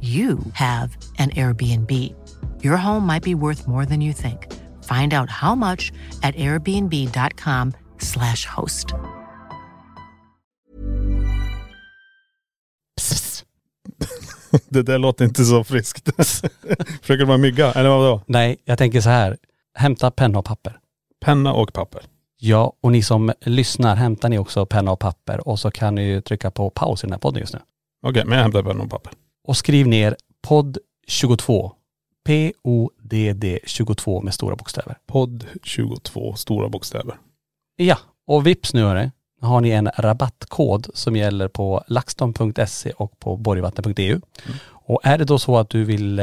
you have an Airbnb. Your home might be worth more than you think. Find out how much at airbnb.com/host. Det där låter inte så friskt. Försöker man mygga? Eller vadå? Nej, jag tänker så här. Hämta penna och papper. Penna och papper? Ja, och ni som lyssnar, hämtar ni också penna och papper. Och så kan ni ju trycka på paus i den här podden just nu. Okej, men jag hämtar penna och papper. Och skriv ner podd 22. P-O-D-D 22 med stora bokstäver. Podd 22, stora bokstäver. Ja, och vips nu hörni, har ni en rabattkod som gäller på laxton.se och på borgvatten.eu. Och är det då så att du vill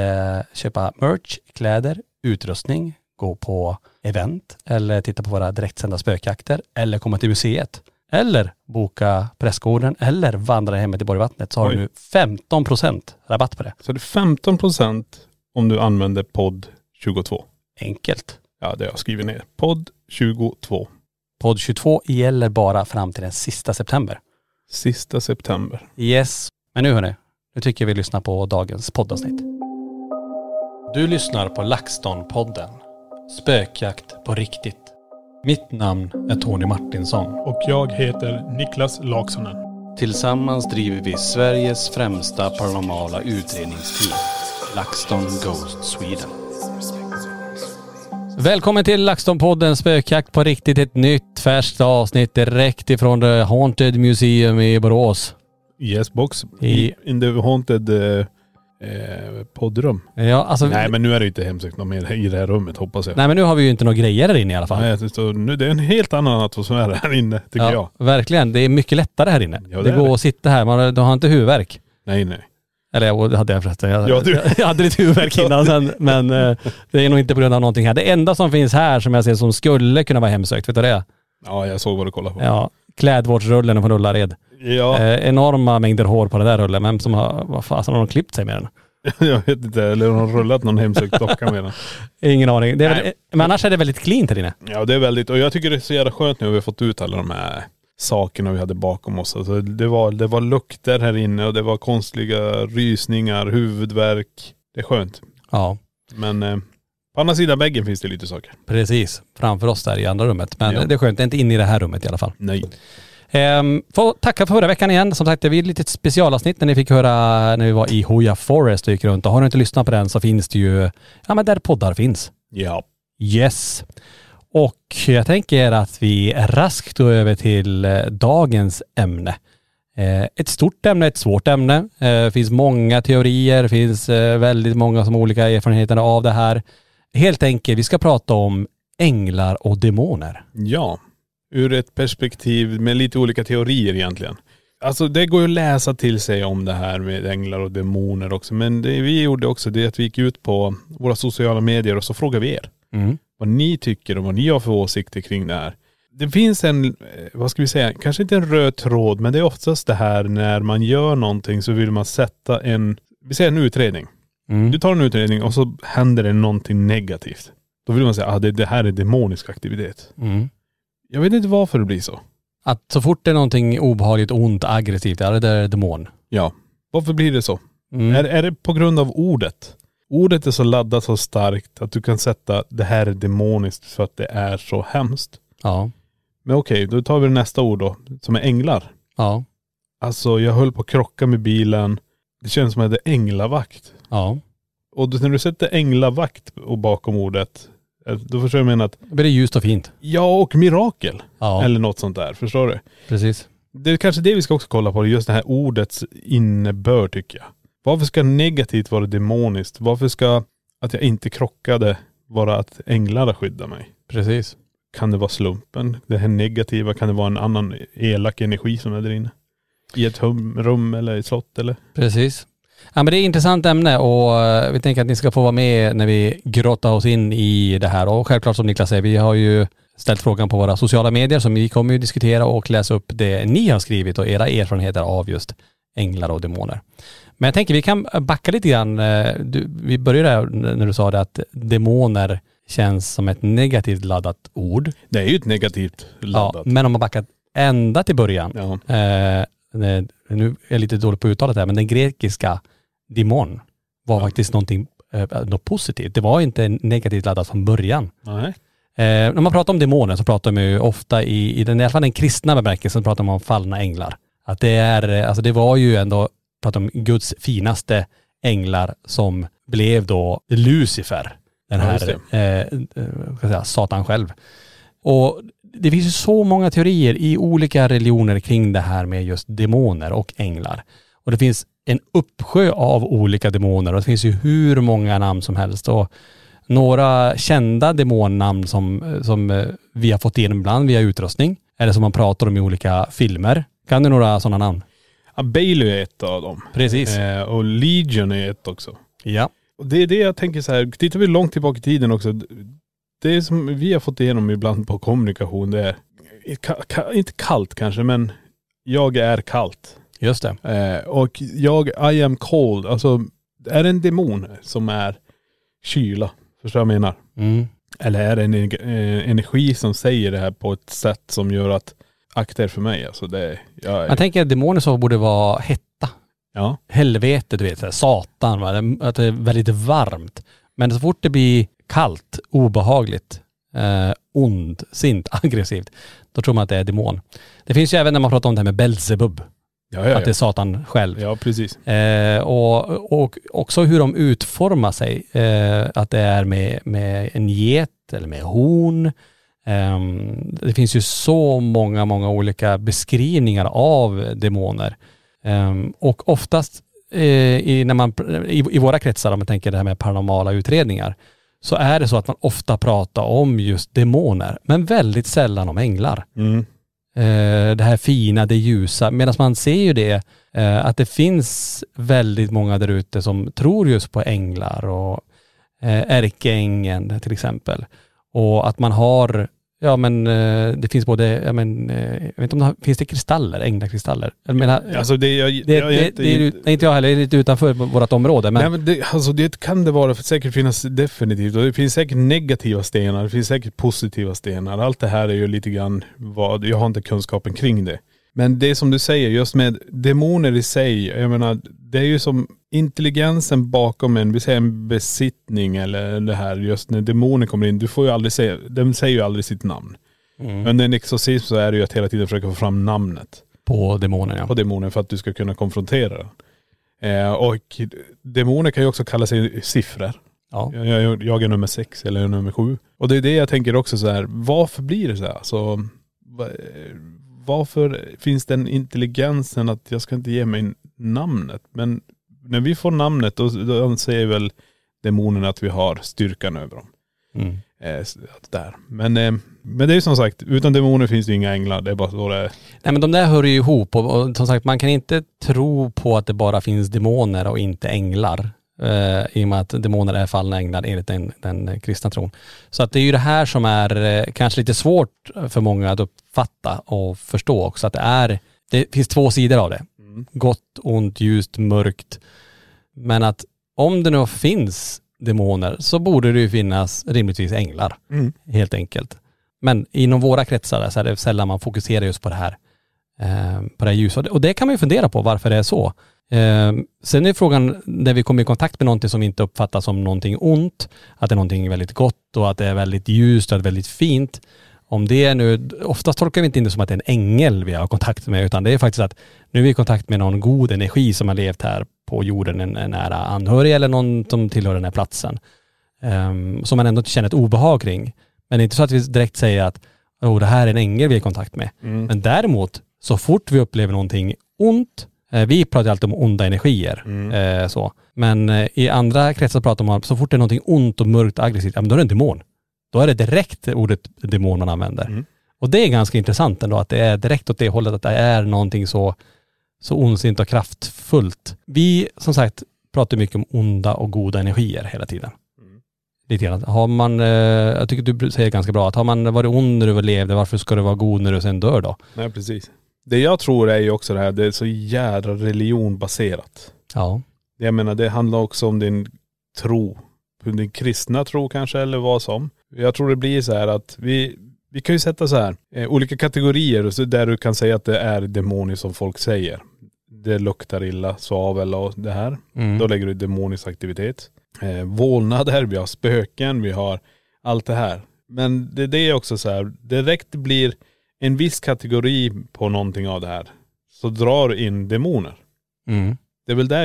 köpa merch, kläder, utrustning, gå på event eller titta på våra direktsända spökjakter eller komma till museet. Eller boka pressgården eller vandra hemmet till Borgvattnet, så har du 15% rabatt på det. Så det är 15% om du använder podd 22. Enkelt. Ja, det har jag skrivit ner. Podd 22. Podd 22 gäller bara fram till den sista september. Sista september. Yes. Men nu hörni, nu tycker jag vi lyssnar på dagens poddavsnitt. Du lyssnar på Laxton-podden. Spökjakt på riktigt. Mitt namn är Tony Martinsson. Och jag heter Niklas Laxsonen. Tillsammans driver vi Sveriges främsta paranormala utredningsteam, Laxton Ghost Sweden. Välkommen till Laxton-podden, spökjakt på riktigt. Ett nytt, färskt avsnitt direkt ifrån The Haunted Museum i Borås. Yes, box. In the Haunted poddrum. Ja, alltså, nej men nu är det ju inte hemsökt något mer i det här rummet, hoppas jag. Nej men nu har vi ju inte några grejer där inne i alla fall. Nej, så nu, det är en helt annan atmosfär här inne tycker jag. Verkligen, det är mycket lättare här inne. Ja, det går det. Att sitta här, man har inte huvudvärk. Nej, nej. Eller jag hade jag hade lite huvudvärk innan sen, men det är nog inte på grund av någonting här. Det enda som finns här som jag ser som skulle kunna vara hemsökt, vet du det? Ja, jag såg vad du kollade på. Ja, klädvårdsrullen från Ullared. Ja. Enorma mängder hår på den där rullen. Men som har, vad fasen har de klippt sig med den? Jag vet inte, eller har de rullat någon hemsökt docka med den? Ingen aning. Det är väl, men annars är det väldigt clean till inne. Ja, det är väldigt, och jag tycker det är så jävla skönt nu att vi har fått ut alla de här sakerna vi hade bakom oss. Alltså, det var lukter här inne och det var konstiga rysningar, huvudvärk. Det är skönt. Ja. Men på andra sidan väggen finns det lite saker. Precis, framför oss där i andra rummet. Men ja, det är skönt, det är inte inne i det här rummet i alla fall. Nej. Får tacka för förra veckan igen. Som sagt, det var ett litet specialavsnitt när ni fick höra när vi var i Hoja Forest och gick runt. Och har du inte lyssnat på den så finns det ju, ja men där poddar finns. Ja. Yes. Och jag tänker att vi raskt går över till dagens ämne. Ett stort ämne, ett svårt ämne. Det finns många teorier, det finns väldigt många som har olika erfarenheter av det här. Helt enkelt, vi ska prata om änglar och demoner. Ja. Ur ett perspektiv med lite olika teorier egentligen. Alltså det går ju att läsa till sig om det här med änglar och demoner också. Men det vi gjorde också det att vi gick ut på våra sociala medier och så frågade vi er. Vad ni tycker och vad ni har för åsikter kring det här. Det finns en, vad ska vi säga, kanske inte en röd tråd. Men det är oftast det här när man gör någonting så vill man sätta en vi säger en utredning. Mm. Du tar en utredning och så händer det någonting negativt. Då vill man säga att det här är demonisk aktivitet. Mm. Jag vet inte varför det blir så. Att så fort det är någonting obehagligt, ont, aggressivt, är det där demon. Ja. Varför blir det så? Mm. Är det på grund av ordet? Ordet är så laddat så starkt att du kan sätta det här är demoniskt för att det är så hemskt. Ja. Men okej, då tar vi nästa ord då, som är änglar. Ja. Alltså jag höll på att krocka med bilen. Det känns som att det är änglavakt. Ja. Och när du sätter änglavakt och bakom ordet, då förstår jag menar att... Det blir ljust och fint. Ja, och mirakel. Ja. Eller något sånt där, förstår du? Precis. Det är kanske det vi ska också kolla på, just det här ordets innebörd tycker jag. Varför ska negativt vara demoniskt? Varför ska att jag inte krockade vara att änglarna skyddar mig? Precis. Kan det vara slumpen? Det här negativa, kan det vara en annan elak energi som är där inne? I ett rum eller i slott eller? Precis. Ja, men det är ett intressant ämne och vi tänker att ni ska få vara med när vi grottar oss in i det här. Och självklart som Niklas säger, vi har ju ställt frågan på våra sociala medier som vi kommer ju diskutera och läsa upp det ni har skrivit och era erfarenheter av just änglar och demoner. Men jag tänker vi kan backa lite grann. Vi började där när du sa det att demoner känns som ett negativt laddat ord. Det är ju ett negativt laddat. Ja, men om man backat ända till början. Ja. Nu är jag lite dålig på uttalet här, men den grekiska demon var faktiskt något positivt. Det var inte negativt laddat från början. Nej. När man pratar om demoner så pratar man ju ofta i alla fall den kristna bemärkelsen pratar man om fallna änglar. Att det är, alltså det var ju ändå pratar om Guds finaste änglar som blev då Lucifer, den här Satan själv. Och det finns ju så många teorier i olika religioner kring det här med just demoner och änglar. Och det finns en uppsjö av olika demoner och det finns ju hur många namn som helst. Och några kända demonnamn som vi har fått in ibland via utrustning eller som man pratar om i olika filmer. Kan du några sådana namn? Ja, Baal är ett av dem. Precis. Och Legion är ett också. Ja. Och det är det jag tänker så här, tittar vi långt tillbaka i tiden också. Det som vi har fått igenom ibland på kommunikation, det är inte kallt kanske, men jag är kallt. Just det. Och I am cold. Alltså, är det en demon som är kyla? Förstår jag menar? Mm. Eller är det en energi som säger det här på ett sätt som gör att akta er för mig? Alltså det, jag tänker att demoner så borde vara hetta. Ja. Helvete, du vet. Satan. Va? Att det är väldigt varmt. Men så fort det blir kallt, obehagligt, ond, sint, aggressivt, då tror man att det är demon. Det finns ju även när man pratar om det här med Beelzebub. Ja. Att det är Satan själv. Ja, precis. Och också hur de utformar sig. Att det är med en get eller med horn. Det finns ju så många olika beskrivningar av demoner. Och oftast när man i våra kretsar, om man tänker det här med paranormala utredningar, så är det så att man ofta pratar om just demoner. Men väldigt sällan om änglar. Mm. Det här fina, det ljusa. Medan man ser ju det, att det finns väldigt många där ute som tror just på änglar och ärkeängeln till exempel. Och att man har, det finns både, jag vet inte om det finns det kristaller, änglakristaller? Jag menar, alltså det är inte jag heller, det är utanför vårt område. Men. Nej, men det kan det vara, för säkert finnas definitivt. Och det finns säkert negativa stenar, det finns säkert positiva stenar. Allt det här är ju lite grann, jag har inte kunskapen kring det. Men det som du säger, just med demoner i sig, jag menar, det är ju som intelligensen bakom en besittning eller det här, just när demoner kommer in, de säger ju aldrig sitt namn. Mm. Men en exorcism så är det ju att hela tiden försöka få fram namnet. På demonen, ja. På demonen, för att du ska kunna konfrontera den. Och demoner kan ju också kalla sig siffror. Ja. Jag är nummer 6 eller nummer 7. Och det är det jag tänker också så här, varför blir det så här? Så, varför finns den intelligensen att jag ska inte ge mig namnet? Men när vi får namnet då säger väl demonerna att vi har styrkan över dem. Mm. Där. Men det är ju som sagt, utan demoner finns det inga änglar. Det är bara så det är. Nej, men de där hör ju ihop. Och som sagt, man kan inte tro på att det bara finns demoner och inte änglar. I och med att demoner är fallna änglar enligt den kristna tron. Så att det är ju det här som är kanske lite svårt för många att uppfatta och förstå också. Att det finns två sidor av det. Mm. Gott, ont, ljust, mörkt. Men att om det nu finns demoner så borde det ju finnas rimligtvis änglar. Mm. Helt enkelt. Men inom våra kretsar så är det sällan man fokuserar just på det här. På det här ljuset. Och det kan man ju fundera på varför det är så. Sen är frågan när vi kommer i kontakt med någonting som inte uppfattas som någonting ont, att det är någonting väldigt gott och att det är väldigt ljust och att det är väldigt fint. Om det är nu, oftast tolkar vi inte in det som att det är en ängel vi har kontakt med, utan det är faktiskt att nu är vi i kontakt med någon god energi som har levt här på jorden, en nära anhörig eller någon som tillhör den här platsen. Som man ändå känner ett obehag kring. Men det är inte så att vi direkt säger att det här är en ängel vi är i kontakt med. Mm. Men däremot, så fort vi upplever någonting ont, vi pratar alltid om onda energier. Mm. Så. Men i andra kretsar pratar man om så fort det är någonting ont och mörkt och aggressivt, ja, men då är det en demon. Då är det direkt ordet demon man använder. Mm. Och det är ganska intressant ändå att det är direkt åt det hållet, att det är någonting så ondsint och kraftfullt. Vi som sagt pratar mycket om onda och goda energier hela tiden. Mm. Lite grann. Har man, jag tycker du säger ganska bra, att har man varit ond när du levde, varför ska du vara god när du sen dör då? Nej, precis. Det jag tror är ju också det här, det är så jävla religionbaserat. Ja. Jag menar, det handlar också om din tro. Din kristna tro kanske, eller vad som. Jag tror det blir så här att vi kan ju sätta så här, olika kategorier så där du kan säga att det är demoniskt som folk säger. Det luktar illa, svavel och det här. Mm. Då lägger du demonisk aktivitet. Vålnader, vi har spöken, vi har allt det här. Men det är också så här, direkt blir en viss kategori på någonting av det här, så drar in demoner. Mm. Det är väl där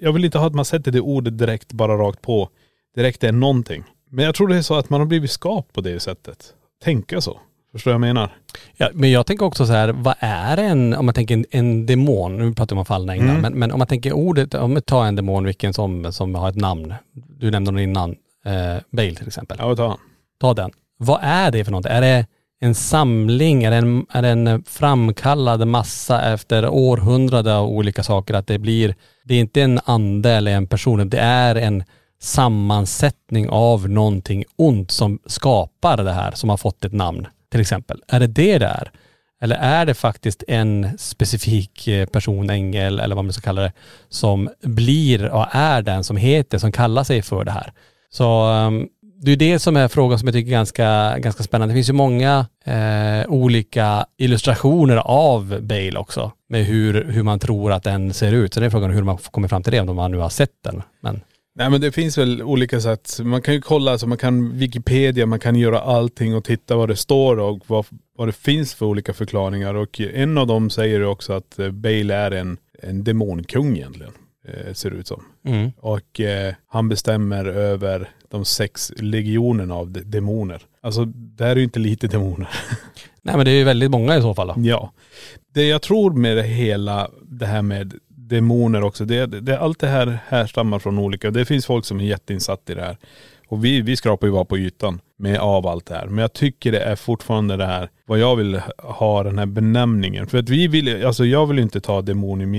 jag vill inte ha att man sätter det ordet direkt, bara rakt på. Direkt är någonting. Men jag tror det är så att man har blivit skapt på det sättet. Tänka så. Förstår jag menar? Ja, men jag tänker också så här, vad är en, om man tänker en demon, nu pratar man om fallna änglar, men om man tänker ordet, om man tar en demon vilken som har ett namn. Du nämnde någon innan, Baal till exempel. Ja, ta den. Vad är det för något? Är det en samling? Är det en framkallad massa efter århundraden av olika saker? Att det är inte en ande eller en person. Det är en sammansättning av någonting ont som skapar det här, som har fått ett namn till exempel. Är det där? Eller är det faktiskt en specifik person, ängel eller vad man ska kalla det, som blir och är den som kallar sig för det här? Så det är det som är frågan som jag tycker är ganska spännande. Det finns ju många olika illustrationer av Baal också. Med hur man tror att den ser ut. Så det är frågan hur man kommer fram till det, om man nu har sett den. Men. Nej, men det finns väl olika sätt. Man kan ju kolla, alltså, man kan Wikipedia, man kan göra allting och titta vad det står och vad det finns för olika förklaringar. Och en av dem säger också att Baal är en demonkung egentligen. Ser det ut som. Mm. Och han bestämmer över de 6 legionerna av demoner. Alltså, det här är ju inte lite demoner. Nej, men det är ju väldigt många i så fall då. Ja. Det jag tror med det hela, det här med demoner också, allt det här stammar från olika. Det finns folk som är jätteinsatt i det här. Och vi skrapar ju bara på ytan med av allt det här. Men jag tycker det är fortfarande det här, vad jag vill ha den här benämningen. För att jag vill inte ta demon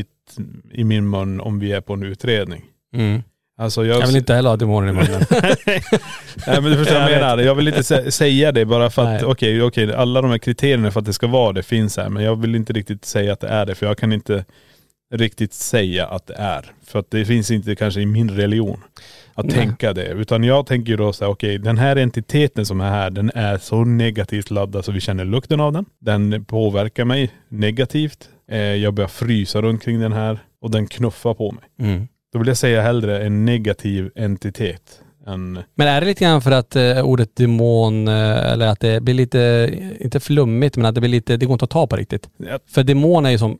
i min mun om vi är på en utredning. Mm. Alltså jag vill inte heller ha demoner i munnen. Nej, men du förstår vad jag menar. Jag vill inte säga det bara för att okej, alla de här kriterierna för att det ska vara det finns här. Men jag vill inte riktigt säga att det är det. För jag kan inte riktigt säga att det är. För att det finns inte kanske i min religion att tänka det. Utan jag tänker då så här, okej, den här entiteten som är här, den är så negativt laddad så vi känner lukten av den. Den påverkar mig negativt. Jag börjar frysa runt kring den här och den knuffar på mig. Mm. Då vill jag säga hellre en negativ entitet. Men är det lite grann för att ordet demon, eller att det blir lite, inte flummigt, men att det blir lite, det går inte att ta på riktigt. Ja. För demon är ju som,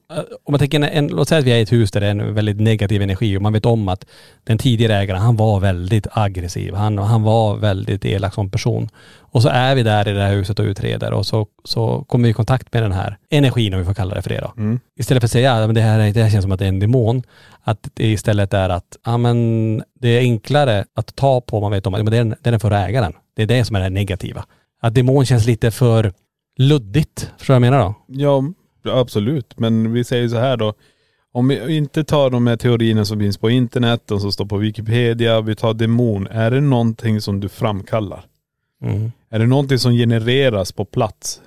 om man tänker, låt säga att vi är i ett hus där det är en väldigt negativ energi och man vet om att den tidigare ägaren, han var väldigt aggressiv, han var väldigt elak som person. Och så är vi där i det här huset och utreder och så kommer vi i kontakt med den här energin, om vi får kalla det för det då. Mm. Istället för att säga att det här känns som att det är en demon, att det istället är att det är enklare att ta på, man vet om att det är den förra ägaren. Det är det som är det negativa. Att demon känns lite för luddigt, förstår jag menar då? Ja, absolut. Men vi säger så här då. Om vi inte tar de här teorierna som finns på internet och som står på Wikipedia, vi tar demon. Är det någonting som du framkallar? Mm. Är det någonting som genereras på plats?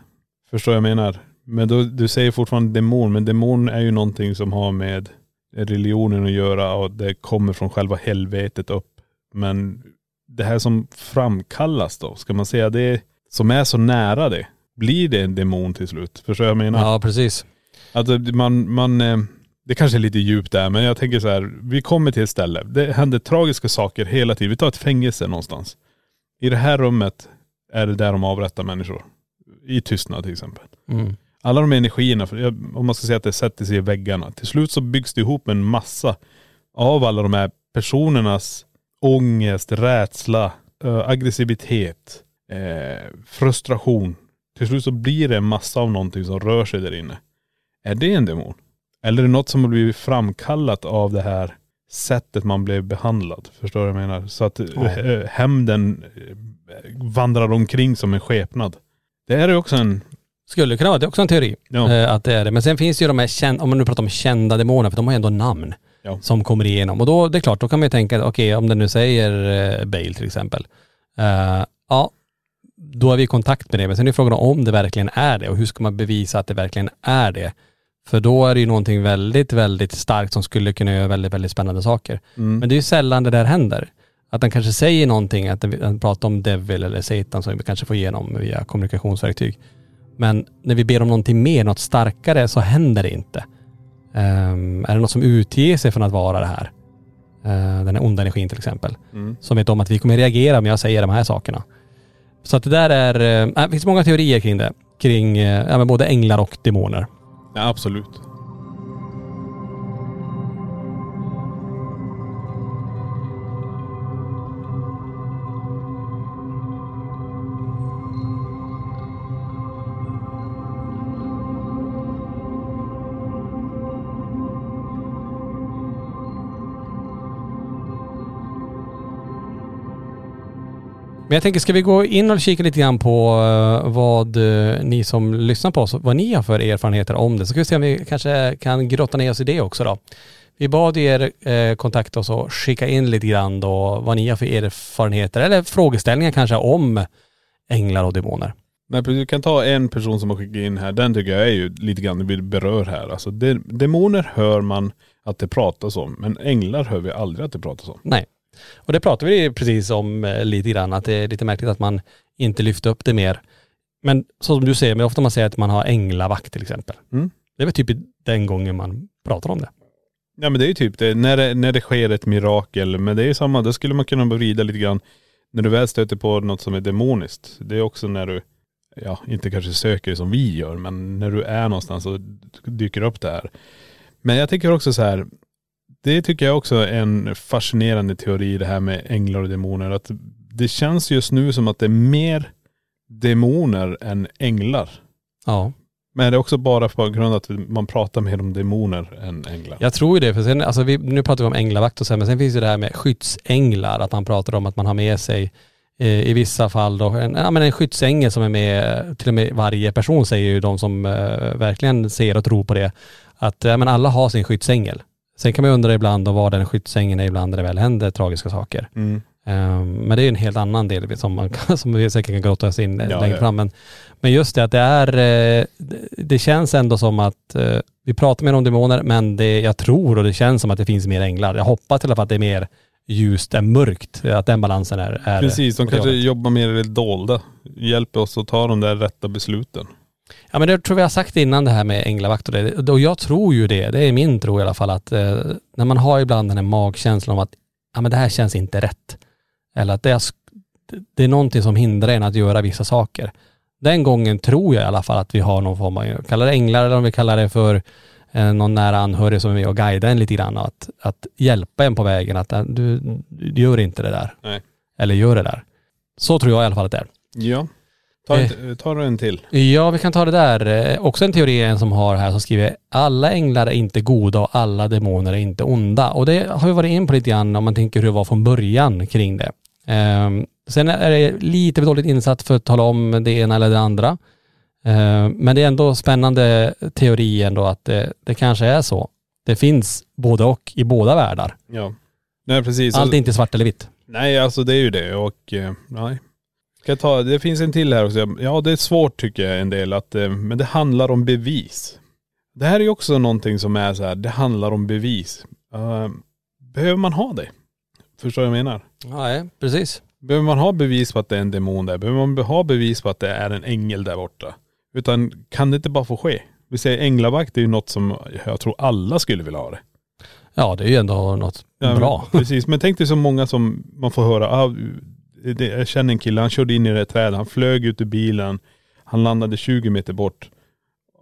Förstår jag menar? Men du säger fortfarande demon, men demon är ju någonting som har med religionen att göra och det kommer från själva helvetet upp. Men det här som framkallas då, ska man säga det som är så nära det, blir det en demon till slut? Förstår jag menar? Ja, precis. Att man det kanske är lite djupt där, men jag tänker så här, vi kommer till ett ställe. Det händer tragiska saker hela tiden. Vi tar ett fängelse någonstans. I det här rummet är det där de avrättar människor. I tystnad till exempel. Mm. Alla de energierna, om man ska säga att det sätter sig i väggarna. Till slut så byggs det ihop en massa av alla de här personernas ångest, rädsla, aggressivitet, frustration. Till slut så blir det en massa av någonting som rör sig där inne. Är det en demon? Eller är det något som har blivit framkallat av det här sättet man blev behandlad? Förstår du vad jag menar? Så att hämnden vandrar omkring som en skepnad. Det är ju också en... Skulle kunna vara, det är också en teori att det är det. Men sen finns ju de här, om man nu pratar om kända demoner, för de har ändå namn som kommer igenom. Och då, det är klart, då kan man ju tänka att okej, om den nu säger Baal till exempel. Ja, då är vi i kontakt med det. Men sen är frågan om det verkligen är det och hur ska man bevisa att det verkligen är det? För då är det ju någonting väldigt, väldigt starkt som skulle kunna göra väldigt, väldigt spännande saker. Mm. Men det är ju sällan det där händer. Att den kanske säger någonting, att den pratar om devil eller satan som vi kanske får igenom via kommunikationsverktyg. Men när vi ber om någonting mer, något starkare, så händer det inte. Är det något som utger sig från att vara det här? Den här onda energin till exempel. Mm. Som vet om att vi kommer reagera om jag säger de här sakerna. Så att det där är... det finns många teorier kring det. Kring både änglar och demoner. Ja, absolut. Men jag tänker, ska vi gå in och kika lite grann på vad ni som lyssnar på oss, vad ni har för erfarenheter om det. Så ska vi se om vi kanske kan grotta ner oss i det också då. Vi bad er kontakta oss och skicka in lite grann då vad ni har för erfarenheter eller frågeställningar kanske om änglar och demoner. Nej, du kan ta en person som har skickat in här. Den tycker jag är ju lite grann vi berör här. Alltså, demoner hör man att det pratas om, men änglar hör vi aldrig att det pratas om. Nej. Och det pratar vi precis om lite grann, att det är lite märkligt att man inte lyfter upp det mer. Men så som du säger, men ofta man säger att man har änglavakt till exempel. Mm. Det är väl typ den gången man pratar om det. Ja, men det är ju typ det, när det sker ett mirakel, men det är ju samma, då skulle man kunna vrida lite grann. När du väl stöter på något som är demoniskt, det är också när du, inte kanske söker som vi gör, men när du är någonstans och dyker upp det här. Men jag tänker också så här, det tycker jag också är en fascinerande teori, det här med änglar och demoner. Att det känns just nu som att det är mer demoner än änglar. Ja. Men det är också bara på grund av att man pratar mer om demoner än änglar. Jag tror ju det. För sen, alltså nu pratar vi om änglavakt och sen, men sen finns ju det här med skyddsänglar. Att man pratar om att man har med sig i vissa fall då, en skyddsängel som är med, till och med varje person säger ju de som verkligen ser och tror på det. Att alla har sin skyddsängel. Sen kan man undra ibland vad den skyddsängen är ibland när det väl händer tragiska saker. Mm. Men det är en helt annan del som vi säkert kan grotta oss in längre fram. Men just det att det känns ändå som att vi pratar mer om demoner, men jag tror och det känns som att det finns mer änglar. Jag hoppas till och med att det är mer ljust än mörkt, att den balansen är precis, de kanske jobbar mer eller dolda. Hjälper oss att ta de där rätta besluten. Ja, men det tror jag har sagt innan, det här med änglavakt och det. Och jag tror ju det är min tro i alla fall, att när man har ibland den här magkänslan om att men det här känns inte rätt. Eller att det är någonting som hindrar en att göra vissa saker. Den gången tror jag i alla fall att vi har någon form av, kallar det änglar eller om vi kallar det för någon nära anhörig som är med och guidar en lite grann. Att hjälpa en på vägen, att du gör inte det där. Nej. Eller gör det där. Så tror jag i alla fall att det är. Ja. Tar du en till? Ja, vi kan ta det där. Också en teori är en som har här som skriver: alla änglar är inte goda och alla demoner är inte onda. Och det har vi varit in på lite grann om man tänker hur det var från början kring det. Sen är det lite för dåligt insatt för att tala om det ena eller det andra. Men det är ändå spännande teori ändå att det kanske är så. Det finns både och i båda världar. Ja. Nej, precis. Allt är inte svart eller vitt. Nej, alltså det är ju det. Och nej. Det finns en till här också. Ja, det är svårt tycker jag en del, men det handlar om bevis. Det här är ju också någonting som är så här, det handlar om bevis. Behöver man ha det? Förstår jag menar? Nej, precis. Behöver man ha bevis på att det är en demon där? Behöver man ha bevis på att det är en ängel där borta? Utan kan det inte bara få ske? Vi säger änglavakt är ju något som jag tror alla skulle vilja ha det. Ja, det är ju ändå något bra. Men, precis, men tänk dig så många som man får höra. Jag känner en kille, han körde in i det trädet, han flög ut ur bilen, han landade 20 meter bort.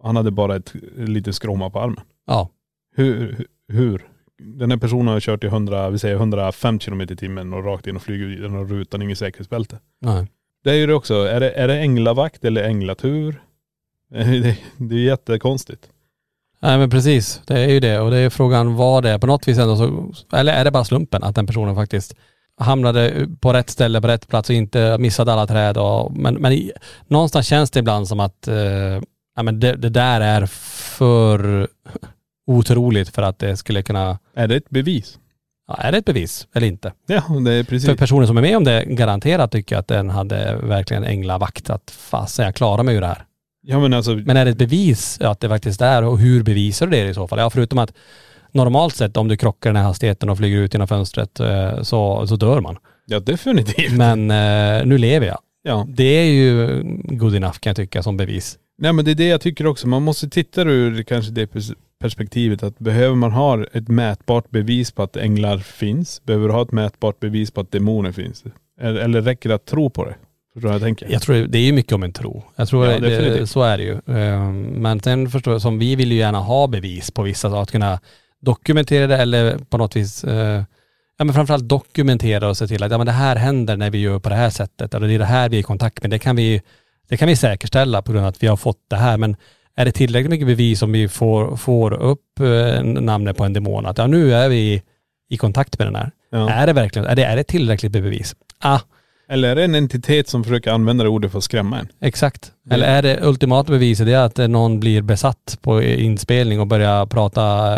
Han hade bara ett litet skråma på armen. Ja. Hur? Den här personen har kört i 105 km i timmen och rakt in och flyger genom rutan, ingen säkerhetsbälte. Nej. Det är ju det också. Är det änglavakt eller änglatur? Det är jättekonstigt. Nej men precis, det är ju det. Och det är frågan vad det är. På något vis ändå så, eller är det bara slumpen att den personen faktiskt hamnade på rätt ställe, på rätt plats och inte missade alla träd. Men någonstans känns det ibland som att det där är för otroligt för att det skulle kunna... Är det ett bevis? Ja, är det ett bevis eller inte? Ja, det är precis. För personen som är med om det garanterat tycker att den hade verkligen änglavaktat fast jag klarar mig ur det här. Ja, men, alltså... men är det ett bevis att det faktiskt är och hur bevisar du det i så fall? Ja, förutom att normalt sett om du krockar den här hastigheten och flyger ut genom fönstret så dör man. Ja, definitivt. Men nu lever jag. Ja. Det är ju good enough kan jag tycka som bevis. Nej men det är det jag tycker också. Man måste titta ur kanske det perspektivet att behöver man ha ett mätbart bevis på att änglar finns? Behöver du ha ett mätbart bevis på att demoner finns? Eller räcker det att tro på det? Förstår du vad jag tänker? Jag tror det är ju mycket om en tro. Jag tror ja, det, så är det ju. Men sen förstår jag, som vi vill ju gärna ha bevis på vissa saker. Att kunna dokumentera det eller på något vis... men framförallt dokumentera och se till att men det här händer när vi gör på det här sättet. Eller det är det här vi är i kontakt med. Det kan vi säkerställa på grund av att vi har fått det här. Men är det tillräckligt mycket bevis om vi får upp namnet på en demon? Att nu är vi i kontakt med den här. Ja. Är det verkligen? Är det tillräckligt bevis? Eller är det en entitet som försöker använda det ordet för att skrämma en? Exakt. Mm. Eller är det ultimata beviset det att någon blir besatt på inspelning och börjar prata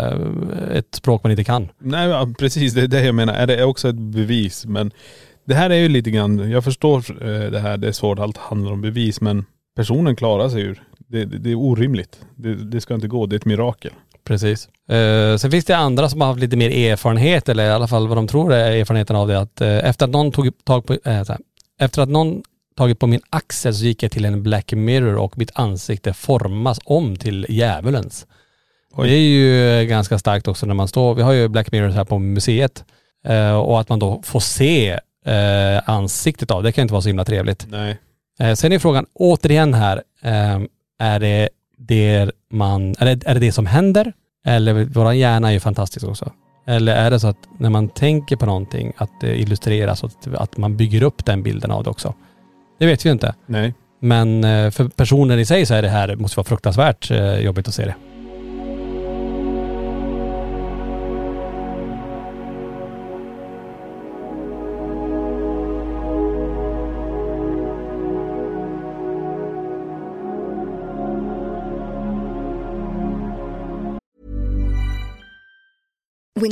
ett språk man inte kan? Nej, ja, precis. Det är det jag menar. Är det också ett bevis? Men det här är ju lite grann, jag förstår det här, det är svårt, allt handlar om bevis, men personen klarar sig ur. Det är orimligt. Det ska inte gå, det är ett mirakel. Precis. Sen finns det andra som har haft lite mer erfarenhet, eller i alla fall vad de tror är erfarenheten av det, att efter att någon tagit på min axel så gick jag till en Black Mirror och mitt ansikte formas om till djävulens. Oj. Det är ju ganska starkt också när man står, vi har ju Black Mirror här på museet och att man då får se ansiktet av, det kan inte vara så himla trevligt. Nej. Sen är frågan återigen här, är det som händer? Eller vår hjärna är ju fantastisk också. Eller är det så att när man tänker på någonting att det illustreras och att man bygger upp den bilden av det också? Det vet vi inte. Nej. Men för personen i sig så är det här, måste vara fruktansvärt jobbigt att se det. When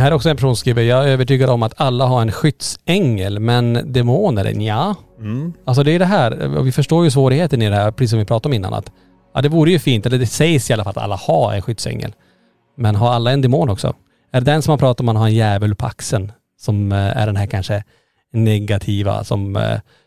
Här är också en person som skriver, jag är övertygad om att alla har en skyddsängel, men demoner, ja. Mm. Alltså det är det här, och vi förstår ju svårigheten i det här, precis som vi pratade om innan, att ja, det vore ju fint, eller det sägs i alla fall att alla har en skyddsängel. Men har alla en demon också? Är det den som man pratar om, man har en djävul på axeln, som är den här kanske negativa, som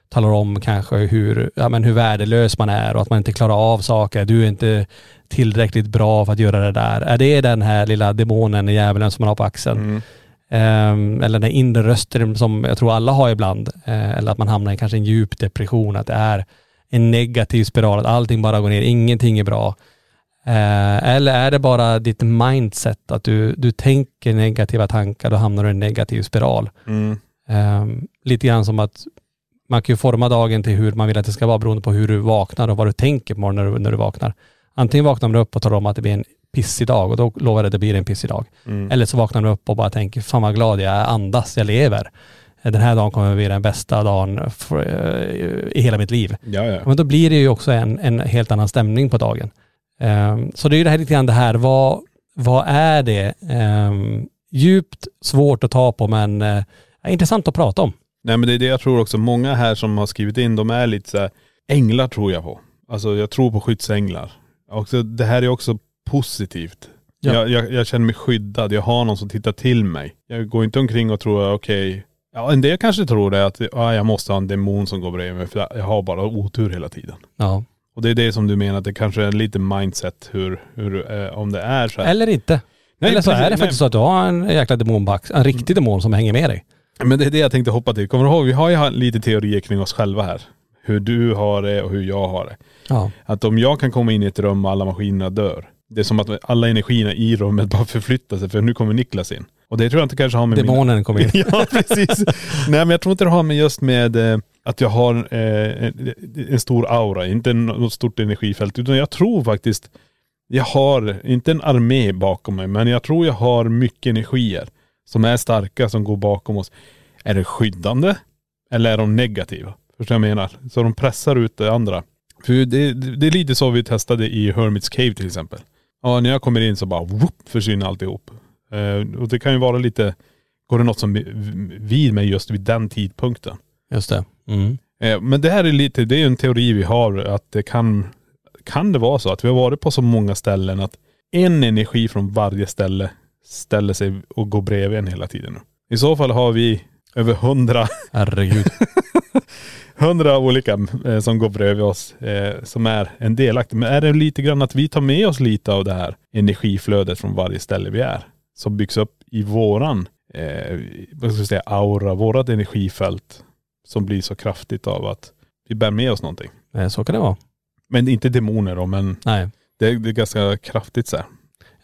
talar om kanske hur, ja, men hur värdelös man är och att man inte klarar av saker. Du är inte tillräckligt bra för att göra det där. Är det den här lilla demonen, djävulen som man har på axeln? Mm. Eller den inre rösten som jag tror alla har ibland. Eller att man hamnar i kanske en djup depression. Att det är en negativ spiral. Att allting bara går ner. Ingenting är bra. Eller är det bara ditt mindset? Att du tänker negativa tankar. Då hamnar du i en negativ spiral. Mm. Lite grann som att man kan ju forma dagen till hur man vill att det ska vara beroende på hur du vaknar och vad du tänker på när du vaknar. Antingen vaknar man upp och talar om att det blir en pissig dag och då lovar jag att det blir en pissig dag. Mm. Eller så vaknar man upp och bara tänker, fan vad glad jag är, andas, jag lever. Den här dagen kommer att bli den bästa dagen i hela mitt liv. Jaja. Men då blir det ju också en helt annan stämning på dagen. Så det är ju det här lite grann det här, vad är det? Djupt, svårt att ta på, men intressant att prata om. Nej, men det är det jag tror också. Många här som har skrivit in, de är lite så här, änglar tror jag på. Alltså jag tror på skyddsänglar. Och det här är också positivt. Ja. Jag känner mig skyddad. Jag har någon som tittar till mig. Jag går inte omkring och tror, okej. Ja, en del kanske tror det att jag måste ha en demon som går bredvid mig. För jag har bara otur hela tiden. Ja. Och det är det som du menar, att det kanske är lite mindset hur om det är så här. Eller inte. Nej, eller så precis, är det faktiskt så att du har en jäkla demonback. En riktig demon som hänger med dig. Men det är det jag tänkte hoppa till. Kommer du ihåg, vi har ju lite teorier kring oss själva här. Hur du har det och hur jag har det. Ja. Att om jag kan komma in i ett rum och alla maskinerna dör. Det är som att alla energierna i rummet bara förflyttar sig. För nu kommer Niklas in. Och det tror jag inte kanske har med demonen kommer in. Ja, precis. Nej, men jag tror inte det har med just med att jag har en stor aura. Inte något stort energifält. Utan jag tror faktiskt, jag har inte en armé bakom mig. Men jag tror jag har mycket energier. Som är starka, som går bakom oss. Är det skyddande? Eller är de negativa? Förstår jag menar? Så de pressar ut det andra. För det är lite så vi testade i Hermit's Cave till exempel. Ja, när jag kommer in så bara whoop, försvinner alltihop. Och det kan ju vara lite, går det något som vid mig just vid den tidpunkten? Just det. Mm. Men det här är lite, det är ju en teori vi har. Att det kan det vara så att vi har varit på så många ställen att en energi från varje ställe ställer sig och går bredvid en hela tiden. I så fall har vi över 100 herregud 100 olika som går bredvid oss som är en delaktig. Men är det lite grann att vi tar med oss lite av det här energiflödet från varje ställe vi är som byggs upp i våran vad ska jag säga, aura, vårat energifält som blir så kraftigt av att vi bär med oss någonting. Så kan det vara. Men inte demoner då, men nej. Det är ganska kraftigt så här.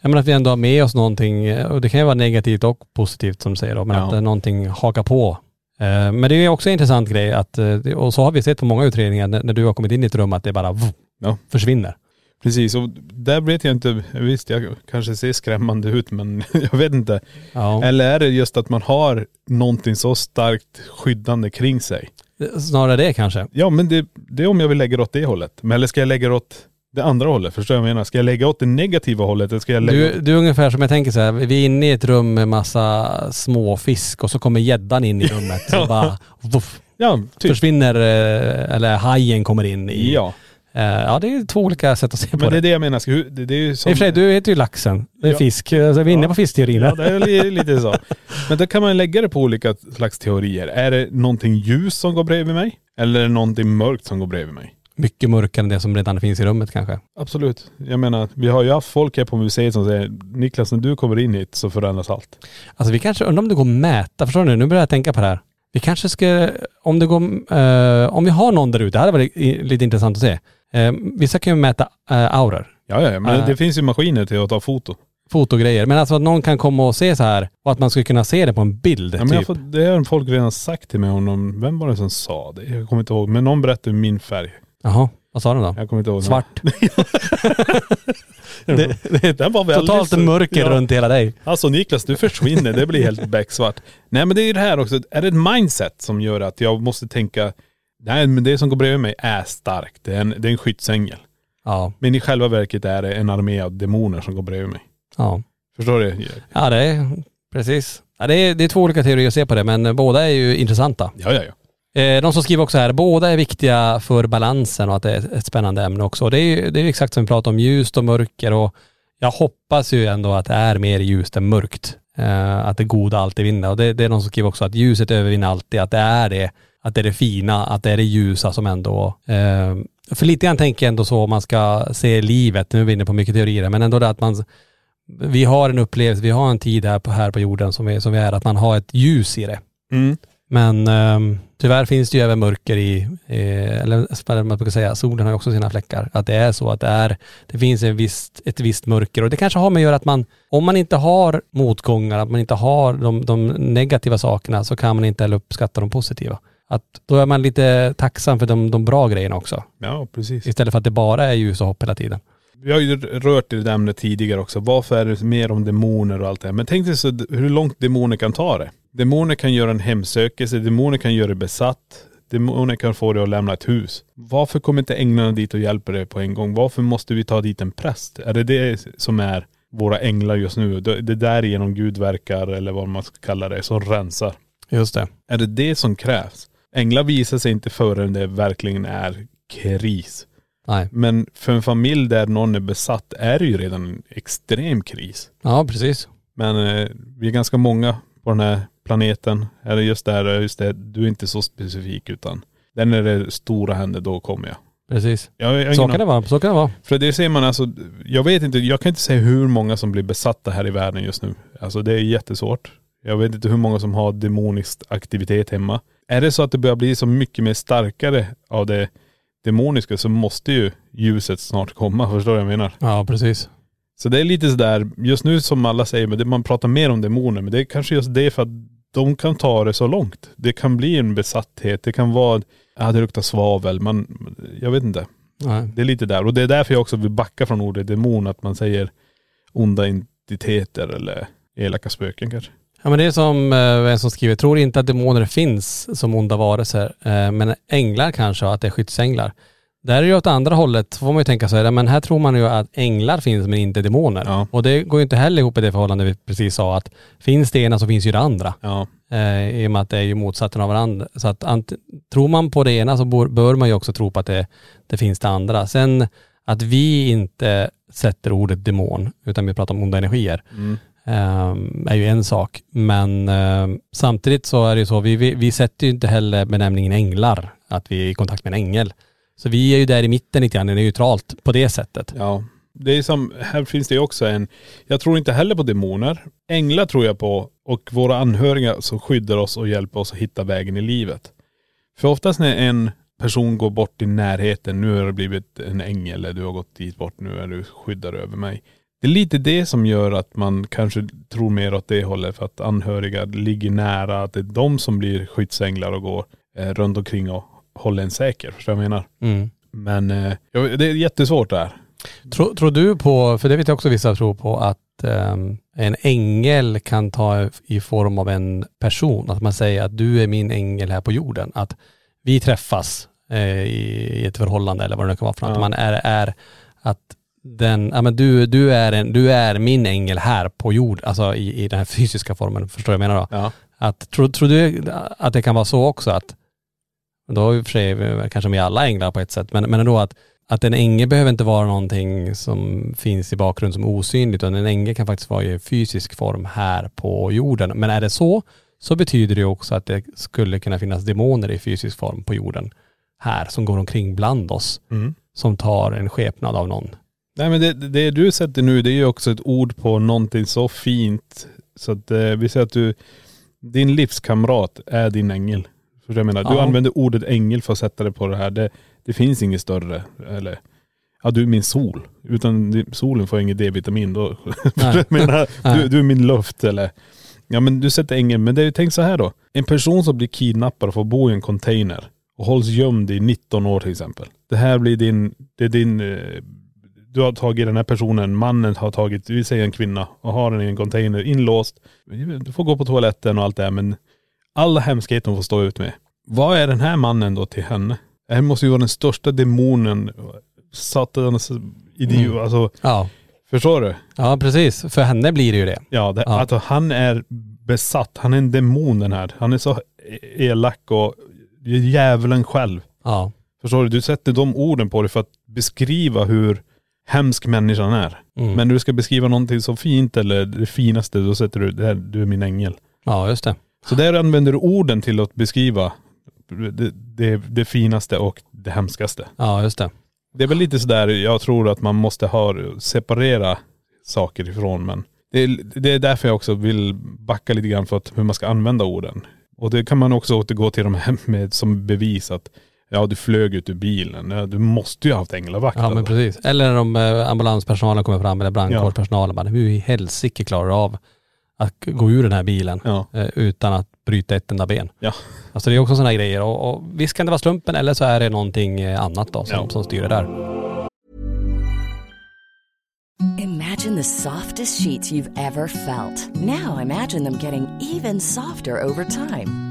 Jag menar att vi ändå har med oss någonting, och det kan ju vara negativt och positivt som säger då, men ja. Att någonting hakar på. Men det är ju också en intressant grej att, och så har vi sett på många utredningar när du har kommit in i ett rum att det bara försvinner. Precis, och där vet jag inte, visst jag kanske ser skrämmande ut men jag vet inte. Ja. Eller är det just att man har någonting så starkt skyddande kring sig? Snarare det kanske. Ja, men det är om jag vill lägga åt det hållet. Men eller ska jag lägga åt det andra hållet, förstår jag menar. Ska jag lägga åt det negativa hållet? Eller ska jag lägga du är ungefär som jag tänker så här, vi är inne i ett rum med massa små fisk och så kommer gäddan in i rummet och bara vuff, typ. Försvinner eller hajen kommer in i. Ja. Ja, det är två olika sätt att se men på det. Men det är det jag menar. Det är ju som... I och för sig, du heter ju laxen. Det är fisk. Alltså, vi är inne på fiskteorin. Ja, det är lite så. Men då kan man lägga det på olika slags teorier. Är det någonting ljus som går bredvid mig? Eller är det någonting mörkt som går bredvid mig? Mycket mörkare än det som redan finns i rummet kanske. Absolut. Jag menar, vi har ju haft folk här på museet som säger Niklas, när du kommer in hit så förändras allt. Alltså vi kanske, undrar om det går att mäta. Förstår du, nu börjar jag tänka på det här. Vi kanske ska, om det går, om vi har någon där ute, det här var lite intressant att se. Vissa kan ju mäta auror. Ja, men det finns ju maskiner till att ta fotogrejer. Men alltså att någon kan komma och se så här och att man skulle kunna se det på en bild. Ja, men typ. Det har folk redan sagt till mig om, vem var det som sa det? Jag kommer inte ihåg, men någon berättade min färg. Jaha, vad sa den då? Jag kommer inte ihåg. Svart. Den var väldigt... Totalt mörker runt hela dig. Alltså Niklas, du försvinner. Det blir helt becksvart. Nej, men det är ju det här också. Är det ett mindset som gör att jag måste tänka, nej, men det som går bredvid mig är starkt. Det är en skyddsängel. Ja. Men i själva verket är det en armé av demoner som går bredvid mig. Ja. Förstår du? Ja, det är Precis. Ja, det är två olika teorier att se på det, men båda är ju intressanta. Ja. De som skriver också här, båda är viktiga för balansen och att det är ett spännande ämne också. Och det är exakt som vi pratar om, ljus och mörker, och jag hoppas ju ändå att det är mer ljus än mörkt. Att det goda alltid vinner. Och det är de som skriver också att ljuset övervinner alltid, att det är det fina, att det är det ljusa som ändå... För lite grann tänker jag ändå så, om man ska se livet, nu är vi inne på mycket teorier, men ändå det att man... Vi har en upplevelse, vi har en tid här på jorden som vi är, att man har ett ljus i det. Mm. Men tyvärr finns det ju även mörker eller man brukar säga, solen har ju också sina fläckar. Att det är så att det finns ett visst mörker. Och det kanske har med att göra att man, om man inte har motgångar, att man inte har de negativa sakerna, så kan man inte heller uppskatta de positiva. Att då är man lite tacksam för de bra grejerna också. Ja, precis. Istället för att det bara är ljus och hopp hela tiden. Vi har ju rört i det ämnet tidigare också. Varför är det mer om demoner och allt det här? Men tänk dig så hur långt demoner kan ta det. Demoner kan göra en hemsökelse. Demoner kan göra det besatt. Demoner kan få dig att lämna ett hus. Varför kommer inte änglarna dit och hjälper dig på en gång? Varför måste vi ta dit en präst? Är det som är våra änglar just nu? Det där genom Gud verkar, eller vad man ska kalla det, som rensar. Just det. Är det som krävs? Änglar visar sig inte förrän det verkligen är kris. Nej. Men för en familj där någon är besatt är det ju redan en extrem kris. Ja, precis. Men vi är ganska många på den här planeten. Eller just det, du är inte så specifik, utan den är det stora händer, då kommer jag. Precis. Så kan det vara. För det ser man alltså, jag kan inte säga hur många som blir besatta här i världen just nu. Alltså det är jättesvårt. Jag vet inte hur många som har demonisk aktivitet hemma. Är det så att det börjar bli så mycket mer starkare av det demoniska, så måste ju ljuset snart komma, förstår jag menar? Ja, precis. Så det är lite sådär, just nu som alla säger, men man pratar mer om demoner, men det är kanske just det för att de kan ta det så långt. Det kan bli en besatthet, det kan vara, det luktar svavel, jag vet inte. Nej. Det är lite där, och det är därför jag också vill backa från ordet demon, att man säger onda entiteter eller elaka spöken kanske. Ja, men det är som en som skriver, tror inte att demoner finns som onda varelser, men änglar kanske, att det är skyddsänglar. Där är det ju åt andra hållet, får man ju tänka så här, men här tror man ju att änglar finns men inte demoner. Ja. Och det går ju inte heller ihop i det förhållande vi precis sa, att finns det ena så finns ju det andra. Ja. I och med att det är ju motsatsen av varandra. Så att tror man på det ena så bör man ju också tro på att det finns det andra. Sen att vi inte sätter ordet demon, utan vi pratar om onda energier. Mm. Är ju en sak, men samtidigt så är det ju så, vi sätter ju inte heller benämningen änglar, att vi är i kontakt med en ängel, så vi är ju där i mitten lite grann, det är neutralt på det sättet. Ja, det är som, här finns det ju också jag tror inte heller på demoner, änglar tror jag på, och våra anhöriga som skyddar oss och hjälper oss att hitta vägen i livet. För oftast när en person går bort i närheten, nu har det blivit en ängel, eller du har gått dit bort, nu är du skyddar över mig. Det är lite det som gör att man kanske tror mer åt det hållet, för att anhöriga ligger nära, att det är de som blir skyddsänglar och går runt omkring och håller en säker, förstår jag menar. Mm. Men det är jättesvårt det här. Tror du på, för det vet jag också vissa tror på, att en ängel kan ta i form av en person, att man säger att du är min ängel här på jorden, att vi träffas i ett förhållande eller vad det kan vara för något. Ja. Man är att du är min ängel här på jord, alltså i den här fysiska formen, förstår jag menar då. Ja. Att tror du att det kan vara så också, att då i och för sig kanske med alla änglar på ett sätt, men ändå att en ängel behöver inte vara någonting som finns i bakgrund som osynligt, utan en ängel kan faktiskt vara i fysisk form här på jorden. Men är det så betyder det också att det skulle kunna finnas demoner i fysisk form på jorden här, som går omkring bland oss, som tar en skepnad av någon. Nej, men det du sätter nu, det är ju också ett ord på någonting så fint. Så att vi säger att din livskamrat är din ängel. För jag menar, du använder ordet ängel för att sätta det på det här. Det finns inget större. Eller, du är min sol. Utan solen får inget D-vitamin då. Jag menar, du är min luft eller... Ja, men du sätter ängel. Men det är ju, tänk så här då. En person som blir kidnappad och får bo i en container och hålls gömd i 19 år till exempel. Det här blir du har tagit den här personen, mannen har tagit, vi säger en kvinna, och har den i en container inlåst. Du får gå på toaletten och allt det här, men alla hemskheter hon får stå ut med. Vad är den här mannen då till henne? Det här måste ju vara den största demonen, satanens idiot. Alltså, ja. Förstår du? Ja, precis. För henne blir det ju det. Ja, det, ja. Alltså, han är besatt. Han är en demon den här. Han är så elak och djävulen själv. Ja. Förstår du? Du sätter de orden på det för att beskriva hur hemsk människan är. Mm. Men när du ska beskriva någonting så fint eller det finaste, då sätter du det här, du är min ängel. Ja, just det. Så där använder du orden till att beskriva det finaste och det hemskaste. Ja, just det. Det är väl lite sådär, jag tror att man måste separera saker ifrån, men det är därför jag också vill backa lite grann för att hur man ska använda orden. Och det kan man också återgå till de här med som bevis att ja, du flög ut ur bilen. Ja, du måste ju ha haft änglavakt. Ja, men precis. Eller när de ambulanspersonalen kommer fram eller brandkårspersonalen. Ja. Hur i helsike klarar av att gå ur den här bilen utan att bryta ett enda ben? Ja. Alltså det är också sådana grejer. Och visst kan det vara slumpen eller så är det någonting annat då som styr det där. Imagine the softest sheets you've ever felt. Now imagine them getting even softer over time.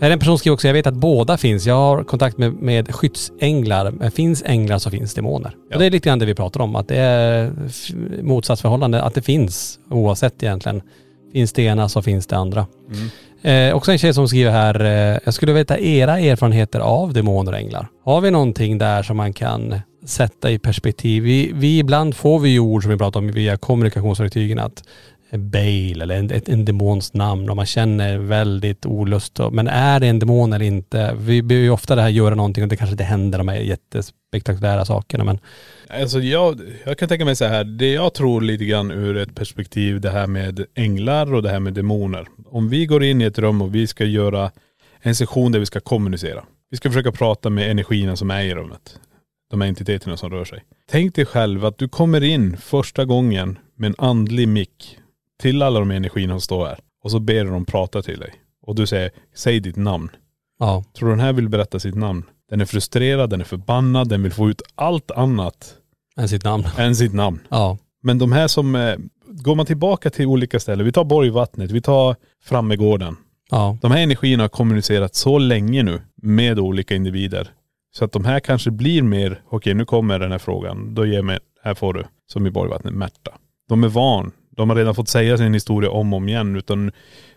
En person skriver också, jag vet att båda finns. Jag har kontakt med skyddsänglar. Men finns änglar så finns demoner. Ja. Och det är lite grann det vi pratar om. Att det är motsatsförhållande. Att det finns oavsett egentligen. Finns det ena så finns det andra. Mm. Också en tjej som skriver här. Jag skulle veta era erfarenheter av demoner och änglar. Har vi någonting där som man kan sätta i perspektiv? Vi ibland får vi ord som vi pratar om via kommunikationsverktygen att Baal eller en demons namn och man känner väldigt olust. Men är det en demon eller inte? Vi blir ju ofta det här göra någonting och det kanske inte händer de här jättespektakulära sakerna. Men... Alltså jag kan tänka mig så här, det jag tror lite grann ur ett perspektiv det här med änglar och det här med demoner. Om vi går in i ett rum och vi ska göra en session där vi ska kommunicera. Vi ska försöka prata med energierna som är i rummet. De här entiteterna som rör sig. Tänk dig själv att du kommer in första gången med en andlig mick till alla de energierna som står här. Och så ber de prata till dig. Och du säger, säg ditt namn. Ja. Tror du den här vill berätta sitt namn? Den är frustrerad, den är förbannad, den vill få ut allt annat. Än sitt namn. Ja. Men de här som, går man tillbaka till olika ställen. Vi tar Borgvattnet, vi tar Frammegården. Ja. De här energierna har kommunicerat så länge nu med olika individer. Så att de här kanske blir mer, okej, nu kommer den här frågan. Då ger mig, här får du, som i Borgvattnet, Märta. De är van. De har redan fått säga sin historia om och om igen. Utan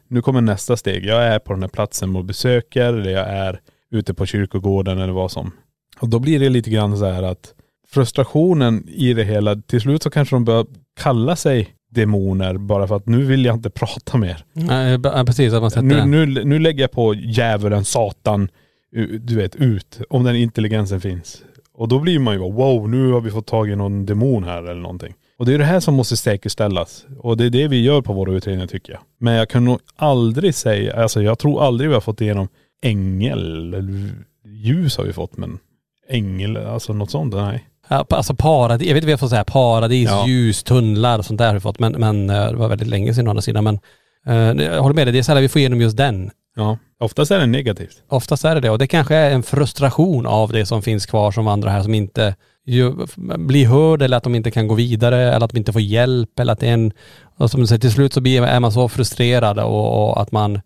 nu kommer nästa steg. Jag är på den här platsen och besöker. Eller jag är ute på kyrkogården eller vad som. Och då blir det lite grann så här att frustrationen i det hela. Till slut så kanske de börjar kalla sig demoner. Bara för att nu vill jag inte prata mer. Nej, precis. Att man sätter nu lägger jag på djävulen, satan. Du vet, ut. Om den intelligensen finns. Och då blir man ju bara, wow, nu har vi fått tag i någon demon här eller någonting. Och det är det här som måste säkerställas. Och det är det vi gör på våra utredningar, tycker jag. Men jag kan nog aldrig säga, alltså jag tror aldrig vi har fått igenom ängel. Ljus har vi fått, men ängel, alltså något sånt, nej. Ja, alltså paradis, jag vet inte vad jag får säga, paradis, ja. Ljus, tunnlar och sånt där har vi fått. Men det var väldigt länge sedan å andra sidan. Men jag håller med dig, det är så här vi får igenom just den. Ja, oftast är det negativt. Oftast är det, och det kanske är en frustration av det som finns kvar som andra här som inte blir hörd, eller att de inte kan gå vidare, eller att de inte får hjälp, eller att det är en, och som du säger, till slut så är man så frustrerad och att man,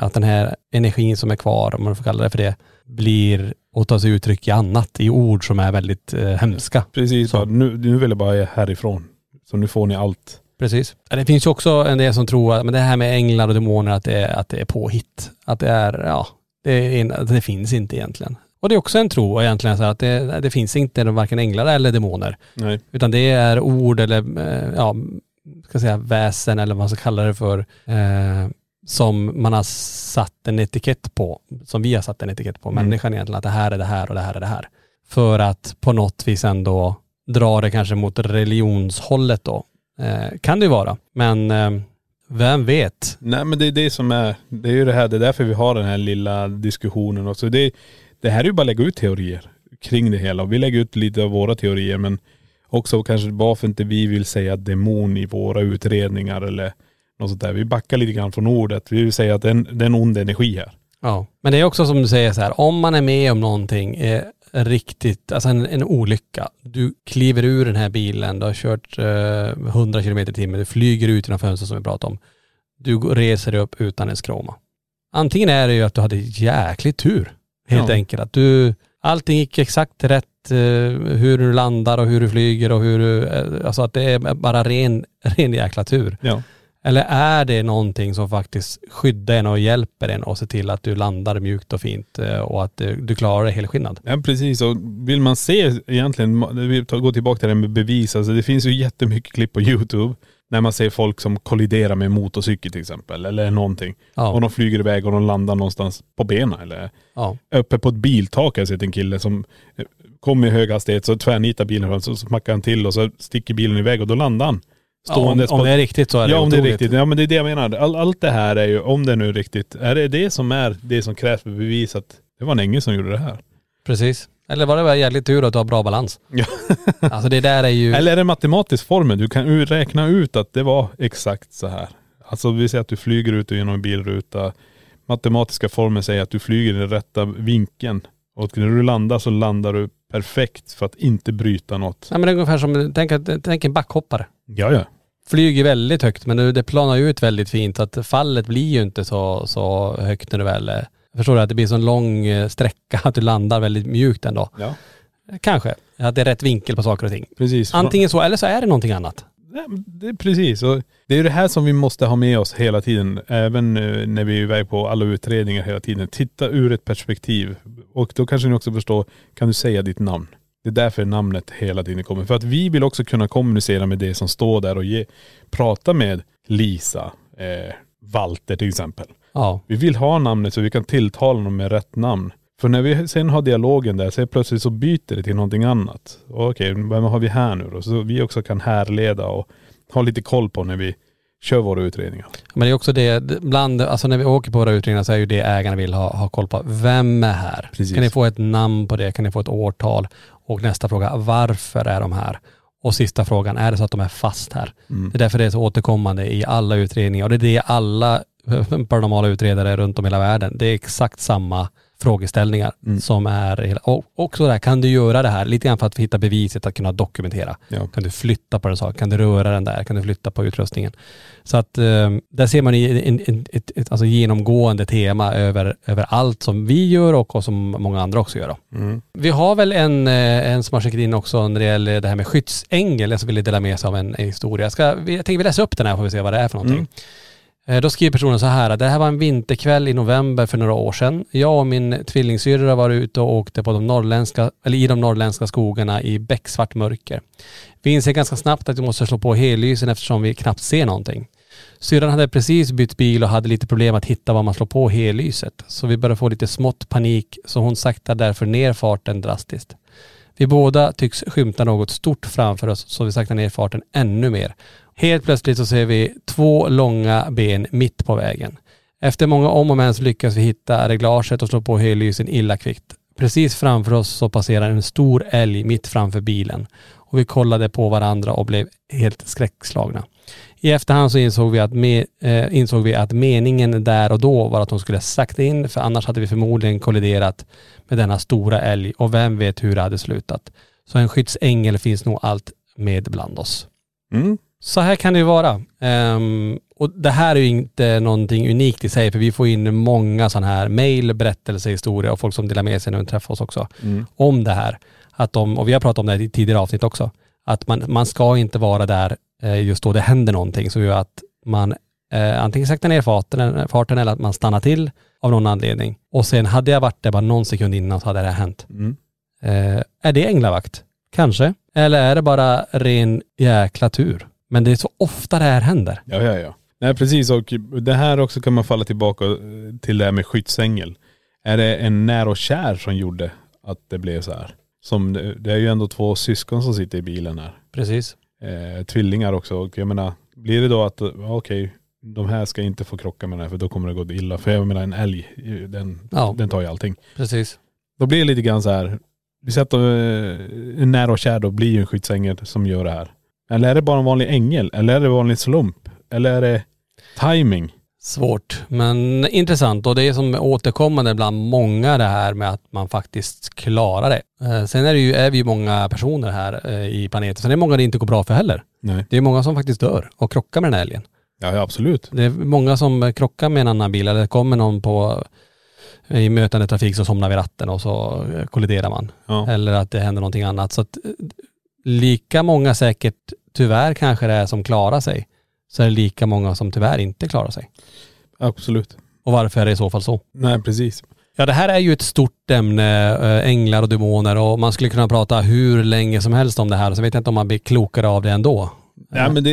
att den här energin som är kvar, om man får kalla det för det, blir och tar sig uttryck i annat, i ord som är väldigt hemska. Precis, så. Nu vill jag bara härifrån, så nu får ni allt. Precis. Det finns ju också en del som tror att men det här med änglar och demoner, att det är påhitt. Att det är, ja, det finns inte egentligen. Och det är också en tro egentligen så att det finns inte varken änglar eller demoner. Nej. Utan det är ord eller, ja, ska säga väsen eller vad man ska kalla det för, som man har satt en etikett på, som vi har satt en etikett på, människan egentligen, att det här är det här och det här är det här. För att på något vis ändå dra det kanske mot religionshållet då. Kan det ju vara, men vem vet? Nej, men det är det som är, det är ju det här, det är därför vi har den här lilla diskussionen också. Det här är ju bara att lägga ut teorier kring det hela, och vi lägger ut lite av våra teorier, men också kanske varför inte vi vill säga demon i våra utredningar eller något sånt där. Vi backar lite grann från ordet, vi vill säga att det är en ond energi här. Ja, men det är också som du säger så här, om man är med om någonting riktigt, alltså en olycka. Du kliver ur den här bilen, du har kört 100 km i timmen, du flyger ut genom fönstret som vi pratade om. Du reser dig upp utan en skråma. Antingen är det ju att du hade jäkligt tur, helt enkelt. Att allting gick exakt rätt, hur du landar och hur du flyger och hur du, alltså att det är bara ren jäkla tur. Ja. Eller är det någonting som faktiskt skyddar en och hjälper en och ser till att du landar mjukt och fint och att du klarar det helskinnad? Ja, precis. Och vill man se egentligen, vi går tillbaka till det med bevis, alltså det finns ju jättemycket klipp på YouTube när man ser folk som kolliderar med motorcykel till exempel, eller någonting. Ja. Och de flyger iväg och de landar någonstans på benen eller uppe på ett biltak. Jag har sett en kille som kommer i hög hastighet, så tvärnitar bilen, så smackar han till och så sticker bilen iväg och då landar han. Om det är riktigt så är det otroligt. Ja, om det är riktigt. Ja, men det är det jag menar. Allt det här är ju, om det nu är riktigt, är det som krävs för bevis att det var en ängel som gjorde det här. Precis. Eller var det bara jävligt tur att du har bra balans? Ja. Alltså det där är ju... Eller är det matematisk formel? Du kan ju räkna ut att det var exakt så här. Alltså vi säger att du flyger ut genom en bilruta. Matematiska formeln säger att du flyger i den rätta vinkeln. Och när du landar så landar du perfekt för att inte bryta något. Nej, men det är ungefär som, tänk en backhoppare. Ja. Flyger väldigt högt, men det planar ut väldigt fint, så att fallet blir ju inte så högt när du väl, förstår du, att det blir så en lång sträcka att du landar väldigt mjukt ändå. Ja. Kanske. Att det är rätt vinkel på saker och ting. Precis. Antingen så, eller så är det någonting annat. Ja, det är precis. Och det är det här som vi måste ha med oss hela tiden, även när vi är iväg på alla utredningar hela tiden. Titta ur ett perspektiv, och då kanske ni också förstår, kan du säga ditt namn? Det är därför namnet hela tiden kommer. För att vi vill också kunna kommunicera med det som står där och prata med Lisa, Walter till exempel. Ja. Vi vill ha namnet så vi kan tilltala dem med rätt namn. För när vi sen har dialogen där så plötsligt så byter det till någonting annat. Okej, vem har vi här nu då? Så vi också kan härleda och ha lite koll på när vi kör våra utredningar. Men det är också det, bland, alltså när vi åker på våra utredningar så är ju det ägarna vill ha koll på. Vem är här? Precis. Kan ni få ett namn på det? Kan ni få ett årtal? Och nästa fråga, varför är de här? Och sista frågan, är det så att de är fast här? Mm. Det är därför det är så återkommande i alla utredningar. Och det är det alla paranormala utredare runt om hela världen. Det är exakt samma frågeställningar som är... Och så där, kan du göra det här? Lite grann för att hitta beviset, att kunna dokumentera. Ja. Kan du flytta på den saken? Kan du röra den där? Kan du flytta på utrustningen? Så att där ser man ett alltså genomgående tema över allt som vi gör och som många andra också gör. Då. Mm. Vi har väl en som har skickat in också när det gäller det här med skyddsängel, som vill dela med sig av en historia. Jag tänker vi läser upp den här, får vi se vad det är för någonting. Då skriver personen så här, att det här var en vinterkväll i november för några år sedan. Jag och min tvillingsyrra var ute och åkte på de norrländska skogarna i becksvart mörker. Vi inser ganska snabbt att vi måste slå på hellysen eftersom vi knappt ser någonting. Syrran hade precis bytt bil och hade lite problem att hitta var man slår på hellyset. Så vi började få lite smått panik, så hon saktade därför ner farten drastiskt. Vi båda tycks skymta något stort framför oss, så vi saktar ner farten ännu mer. Helt plötsligt så ser vi två långa ben mitt på vägen. Efter många om och men lyckas vi hitta reglaget och slå på hellysen illa kvickt. Precis framför oss så passerar en stor älg mitt framför bilen. Och vi kollade på varandra och blev helt skräckslagna. I efterhand så insåg vi att meningen där och då var att hon skulle sakta in, för annars hade vi förmodligen kolliderat med denna stora älg och vem vet hur det hade slutat. Så en skyddsängel finns nog allt med bland oss. Mm. Så här kan det ju vara. Och det här är ju inte någonting unikt i sig, för vi får in många sådana här mejl, berättelsehistorier och folk som delar med sig när de träffar oss också om det här. Att och vi har pratat om det i tidigare avsnitt också, att man ska inte vara där just då det händer någonting, så att man antingen saktar ner farten eller att man stannar till av någon anledning. Och sen hade jag varit där bara någon sekund innan så hade det här hänt. Mm. Är det änglavakt? Kanske. Eller är det bara ren jäkla tur? Men det är så ofta det här händer. Ja. Nej, precis. Och det här också kan man falla tillbaka till det här med skyddsängel. Är det en när och kär som gjorde att det blev så här? Det är ju ändå två syskon som sitter i bilen här. Precis. Tvillingar också. Och jag menar, blir det då att okej, de här ska inte få krocka med den här, för då kommer det gå illa. För jag menar, en älg, den tar ju allting. Precis. Då blir det lite grann så här, vi sätter en nära och kär, då blir ju en skyddsängel som gör det här. Eller är det bara en vanlig ängel? Eller är det vanlig slump? Eller är det timing? Svårt, men intressant. Och det är som återkommande bland många det här med att man faktiskt klarar det. Sen är vi ju många personer här i planeten. Sen är det många det inte går bra för heller. Nej. Det är många som faktiskt dör och krockar med den älgen. Ja, absolut. Det är många som krockar med en annan bil, eller kommer någon i mötande trafik så somnar vid ratten och så kolliderar man. Ja. Eller att det händer någonting annat. Så att lika många säkert tyvärr kanske det är som klarar sig. Så är det lika många som tyvärr inte klarar sig. Absolut. Och varför är det i så fall så? Nej, precis. Ja, det här är ju ett stort ämne, änglar och demoner, och man skulle kunna prata hur länge som helst om det här, så vet jag inte om man blir klokare av det ändå. Nej, men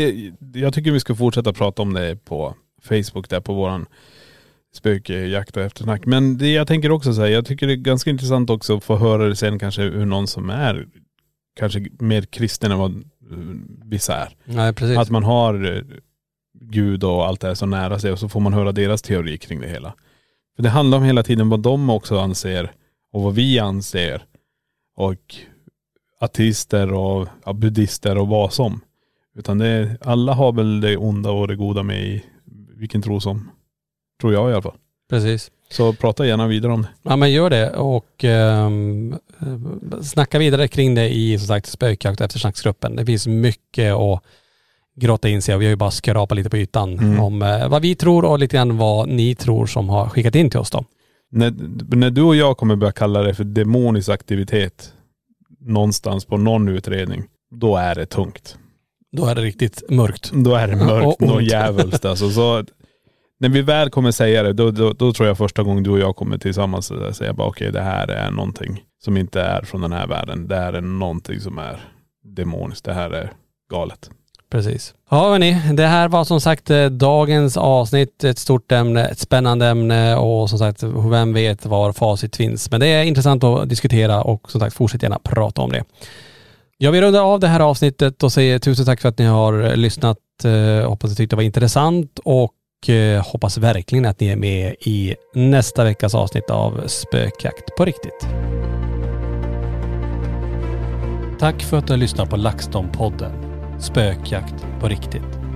jag tycker vi ska fortsätta prata om det på Facebook där, på våran spökjakt och eftersnack. Men det jag tänker också säga, jag tycker det är ganska intressant också att få höra det sen kanske ur någon som är kanske mer kristen än vad vissa är. Nej, precis. Att man har Gud och allt det här så nära sig, och så får man höra deras teori kring det hela. För det handlar om hela tiden vad de också anser och vad vi anser, och ateister och buddister och vad som. Utan alla har väl det onda och det goda med i vilken tro som, tror jag i alla fall. Precis. Så prata gärna vidare om det. Ja, men gör det, och snacka vidare kring det i, som sagt, spökjakt och eftersnacksgruppen. Det finns mycket att grotta in sig, och vi har ju bara skrapat lite på ytan om vad vi tror och lite grann vad ni tror som har skickat in till oss då. När du och jag kommer börja kalla det för demonisk aktivitet någonstans på någon utredning, då är det tungt. Då är det riktigt mörkt. Då är det mörkt, någon jävels alltså. Så när vi väl kommer säga det, då tror jag första gången du och jag kommer tillsammans och säga bara okej, det här är någonting som inte är från den här världen. Det här är någonting som är demoniskt. Det här är galet. Precis. Ja, hörni, det här var som sagt dagens avsnitt. Ett stort ämne, ett spännande ämne, och som sagt, vem vet var facit finns. Men det är intressant att diskutera, och som sagt, fortsätt gärna prata om det. Jag vill runda av det här avsnittet och säga tusen tack för att ni har lyssnat. Hoppas ni tyckte det var intressant, och hoppas verkligen att ni är med i nästa veckas avsnitt av Spökjakt på riktigt. Tack för att du har lyssnat på Laxton-podden. Spökjakt på riktigt.